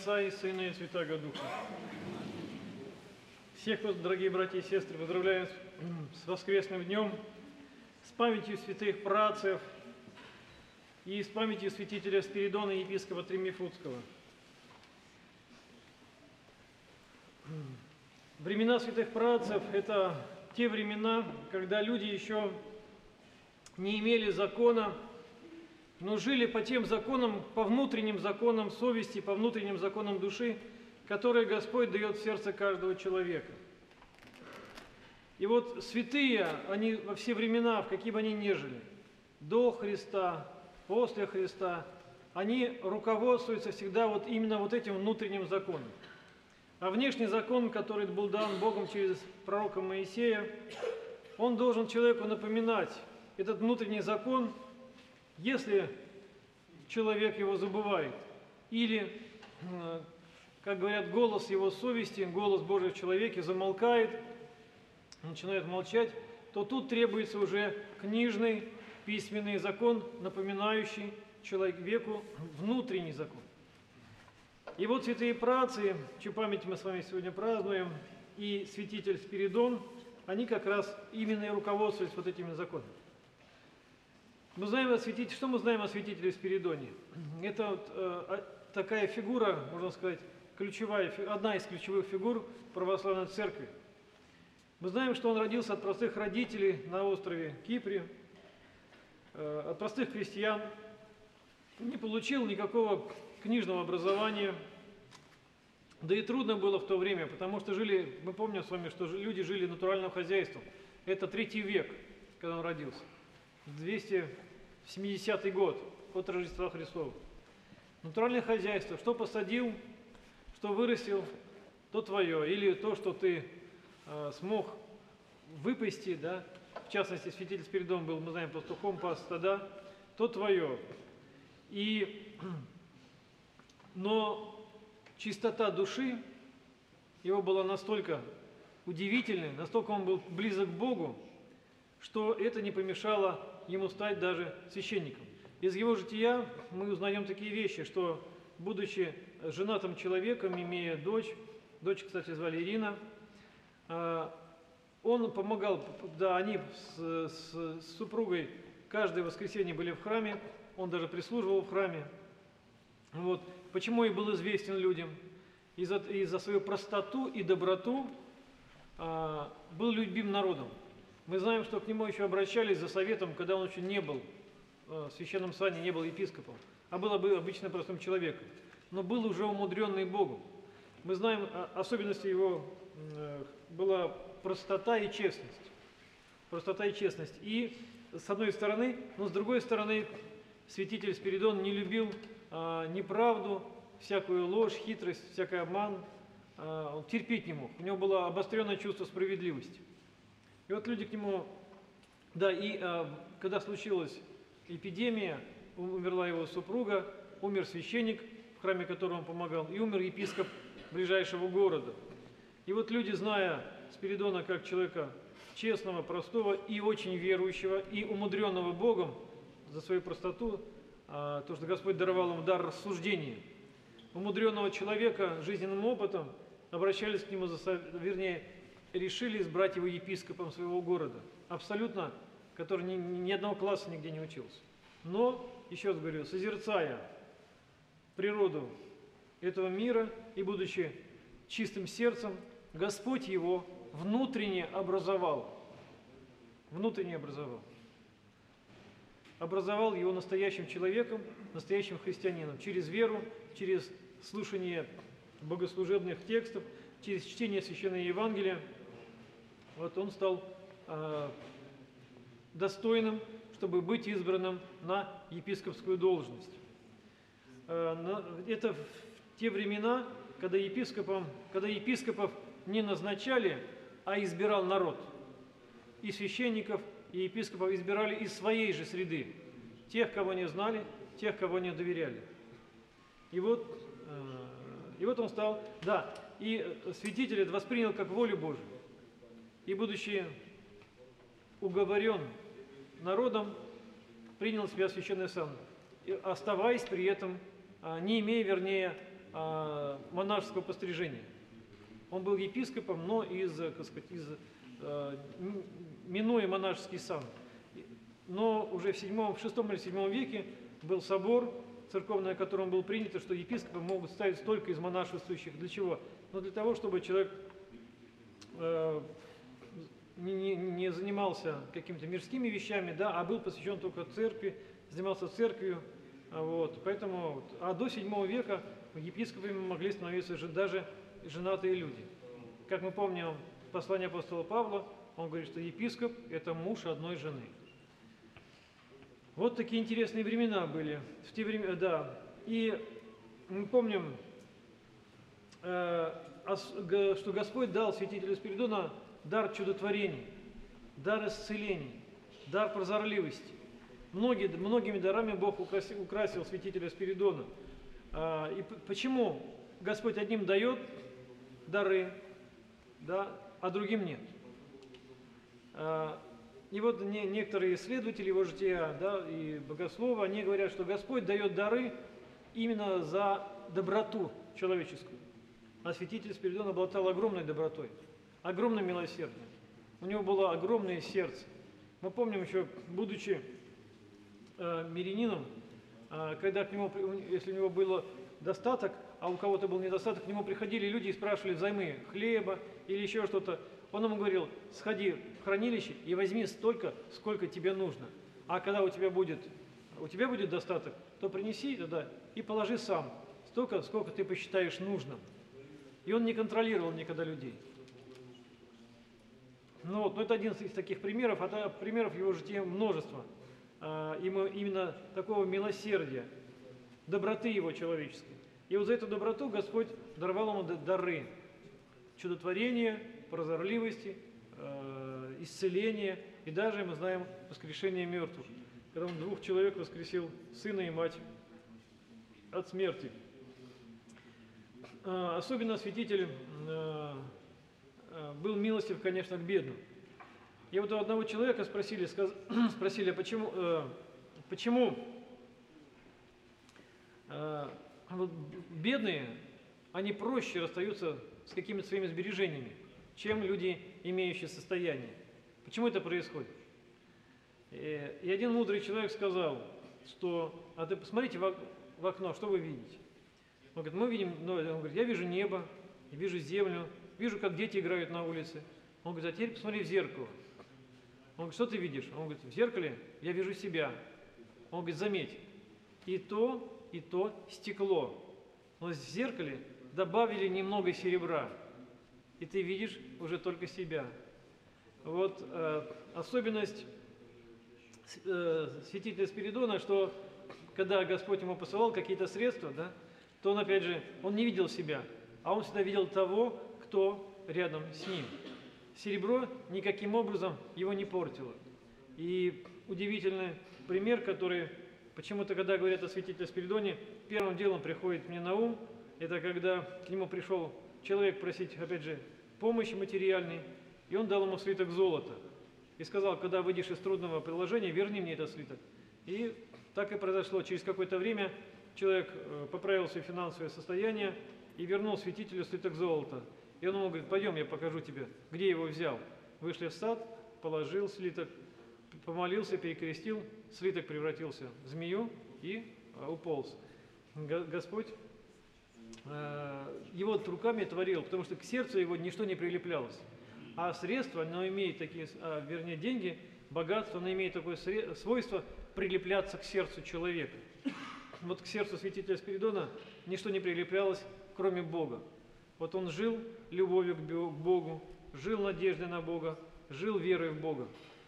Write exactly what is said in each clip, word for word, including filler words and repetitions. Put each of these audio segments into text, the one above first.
Отца и Сына и Святаго Духа. Всех вас, дорогие братья и сестры, поздравляю с воскресным днем, с памятью святых праотцев и с памятью святителя Спиридона и епископа Тремифутского. Времена святых праотцев – это те времена, когда люди еще не имели закона, но жили по тем законам, по внутренним законам совести, по внутренним законам души, которые Господь дает в сердце каждого человека. И вот святые, они во все времена, в какие бы они ни жили, до Христа, после Христа, они руководствуются всегда вот именно вот этим внутренним законом. А внешний закон, который был дан Богом через пророка Моисея, он должен человеку напоминать этот внутренний закон, если человек его забывает, или, как говорят, голос его совести, голос Божий в человеке замолкает, начинает молчать, то тут требуется уже книжный, письменный закон, напоминающий человеку внутренний закон. И вот святые праотцы, чью память мы с вами сегодня празднуем, и святитель Спиридон, они как раз именно и руководствуются вот этими законами. Мы знаем о святителе, что мы знаем о святителе Спиридоне? Это вот, э, такая фигура, можно сказать, ключевая, одна из ключевых фигур православной церкви. Мы знаем, что он родился от простых родителей на острове Кипре, э, от простых крестьян, не получил никакого книжного образования, да и трудно было в то время, потому что жили, мы помним с вами, что люди жили натуральным хозяйством. Это третий век, когда он родился. двести семидесятый год от Рождества Христова. Натуральное хозяйство. Что посадил, что вырастил, то твое. Или то, что ты э, смог выпасти, да? В частности, святитель Спиридон был, мы знаем, пастухом, пас стада, то твое. И, но чистота души его была настолько удивительной, настолько он был близок к Богу, что это не помешало ему стать даже священником. Из его жития мы узнаем такие вещи, что, будучи женатым человеком, имея дочь, дочь, кстати, звали Ирина, он помогал, да, они с, с, с супругой каждое воскресенье были в храме, он даже прислуживал в храме. Вот. Почему и был известен людям? Из-за, из-за свою простоту и доброту был любим народом. Мы знаем, что к нему еще обращались за советом, когда он еще не был в священном сане, не был епископом, а был обычно простым человеком, но был уже умудренный Богом. Мы знаем, особенностью его была простота и честность. Простота и честность. И с одной стороны, но с другой стороны, святитель Спиридон не любил неправду, всякую ложь, хитрость, всякий обман. Он терпеть не мог. У него было обостренное чувство справедливости. И вот люди к нему, да, и э, когда случилась эпидемия, умерла его супруга, умер священник, в храме которого он помогал, и умер епископ ближайшего города. И вот люди, зная Спиридона как человека честного, простого и очень верующего, и умудренного Богом за свою простоту, э, то, что Господь даровал ему дар рассуждения, умудренного человека жизненным опытом, обращались к нему, за, вернее, решили избрать его епископом своего города, абсолютно, который ни, ни одного класса нигде не учился. Но, еще раз говорю, созерцая природу этого мира и будучи чистым сердцем, Господь его внутренне образовал. Внутренне образовал. Образовал его настоящим человеком, настоящим христианином. Через веру, через слушание богослужебных текстов, через чтение Священного Евангелия. Вот он стал э, достойным, чтобы быть избранным на епископскую должность. Э, на, это в те времена, когда, епископом, когда епископов не назначали, а избирал народ. И священников, и епископов избирали из своей же среды. Тех, кого не знали, тех, кого не доверяли. И вот, э, и вот он стал... Да, и святитель это воспринял как волю Божию. И, будучи уговорен народом, принял в себя священный сан, оставаясь при этом, не имея, вернее, монашеского пострижения. Он был епископом, но из, как сказать, из, минуя монашеский сан. Но уже в седьмом, шестом или седьмом веке был собор, церковный, о котором было принято, что епископы могут ставить только из монашествующих. Для чего? Ну, для того, чтобы человек э, не, не занимался какими-то мирскими вещами, да, а был посвящен только церкви, занимался церковью. Вот, поэтому, а до седьмого века епископами могли становиться даже женатые люди. Как мы помним послание апостола Павла, он говорит, что епископ – это муж одной жены. Вот такие интересные времена были. В те времена, да. И мы помним, э, что Господь дал святителю Спиридона дар чудотворений, дар исцелений, дар прозорливости. Многие, многими дарами Бог украсил, украсил святителя Спиридона. Э, и почему Господь одним дает дары, да, а другим нет? Э, И вот некоторые исследователи его жития, да, и богословы, они говорят, что Господь дает дары именно за доброту человеческую. А святитель Спиридон обладал огромной добротой, огромным милосердием. У него было огромное сердце. Мы помним еще, будучи э, мирянином, э, когда к нему, если у него был достаток, а у кого-то был недостаток, к нему приходили люди и спрашивали взаймы хлеба или еще что-то. Он ему говорил, сходи в хранилище и возьми столько, сколько тебе нужно. А когда у тебя будет, у тебя будет достаток, то принеси туда и положи сам столько, сколько ты посчитаешь нужным. И он не контролировал никогда людей. Ну вот, ну это один из таких примеров, а примеров его жития множество. А, именно такого милосердия, доброты его человеческой. И вот за эту доброту Господь даровал ему дары, чудотворение, прозорливости, э, исцеления и даже, мы знаем, воскрешение мертвых. Когда он двух человек воскресил, сына и мать, от смерти. Э, особенно святитель э, э, был милостив, конечно, к бедным. И вот у одного человека спросили, сказ... спросили а почему, э, почему э, бедные, они проще расстаются с какими-то своими сбережениями, чем люди, имеющие состояние. Почему это происходит? И один мудрый человек сказал, что, а ты посмотрите в окно, что вы видите? Он говорит, мы видим, ну, он говорит, я вижу небо, я вижу землю, вижу, как дети играют на улице. Он говорит, а теперь посмотри в зеркало. Он говорит, что ты видишь? Он говорит, в зеркале я вижу себя. Он говорит, заметь, и то, и то стекло. Но в зеркале добавили немного серебра. И ты видишь уже только себя. Вот э, особенность э, святителя Спиридона, что когда Господь ему посылал какие-то средства, да, то он опять же, он не видел себя, а он всегда видел того, кто рядом с ним. Серебро никаким образом его не портило. И удивительный пример, который почему-то, когда говорят о святителе Спиридоне, первым делом приходит мне на ум, это когда к нему пришел человек просить, опять же, помощи материальной, и он дал ему слиток золота. И сказал, когда выйдешь из трудного приложения, верни мне этот слиток. И так и произошло. Через какое-то время человек поправил свое финансовое состояние и вернул святителю слиток золота. И он ему говорит, пойдем, я покажу тебе, где его взял. Вышли в сад, положил слиток, помолился, перекрестил, слиток превратился в змею и уполз. Господь его руками творил, потому что к сердцу его ничто не прилеплялось. А средства, оно имеет такие, а, вернее, деньги, богатство, оно имеет такое свойство прилепляться к сердцу человека. Вот к сердцу святителя Спиридона ничто не прилеплялось, кроме Бога. Вот он жил любовью к Богу, жил надеждой на Бога, жил верой в Бога.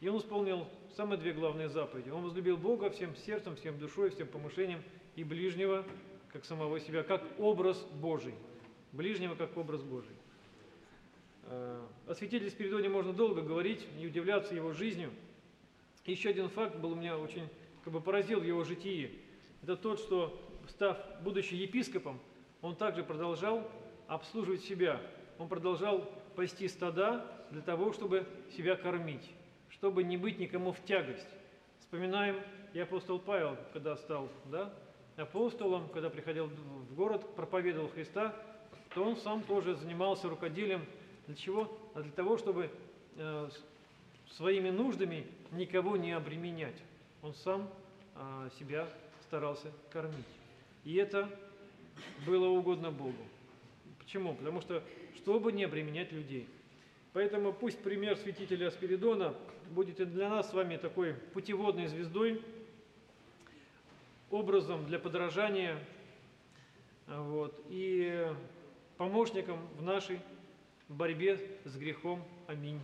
И он исполнил самые две главные заповеди. Он возлюбил Бога всем сердцем, всем душой, всем помышлением и ближнего, как самого себя, как образ Божий, ближнего как образ Божий. О святителе Спиридоне можно долго говорить и удивляться его жизнью. Еще один факт был у меня очень, как бы, поразил в его житии. Это тот, что, став, будучи епископом, он также продолжал обслуживать себя. Он продолжал пасти стада для того, чтобы себя кормить, чтобы не быть никому в тягость. Вспоминаем и апостол Павел, когда стал, да, апостолом, когда приходил в город, проповедовал Христа, то он сам тоже занимался рукоделием. Для чего? А для того, чтобы э, своими нуждами никого не обременять. Он сам э, себя старался кормить. И это было угодно Богу. Почему? Потому что, чтобы не обременять людей. Поэтому пусть пример святителя Спиридона будет для нас с вами такой путеводной звездой, образом для подражания, вот, и помощником в нашей борьбе с грехом. Аминь.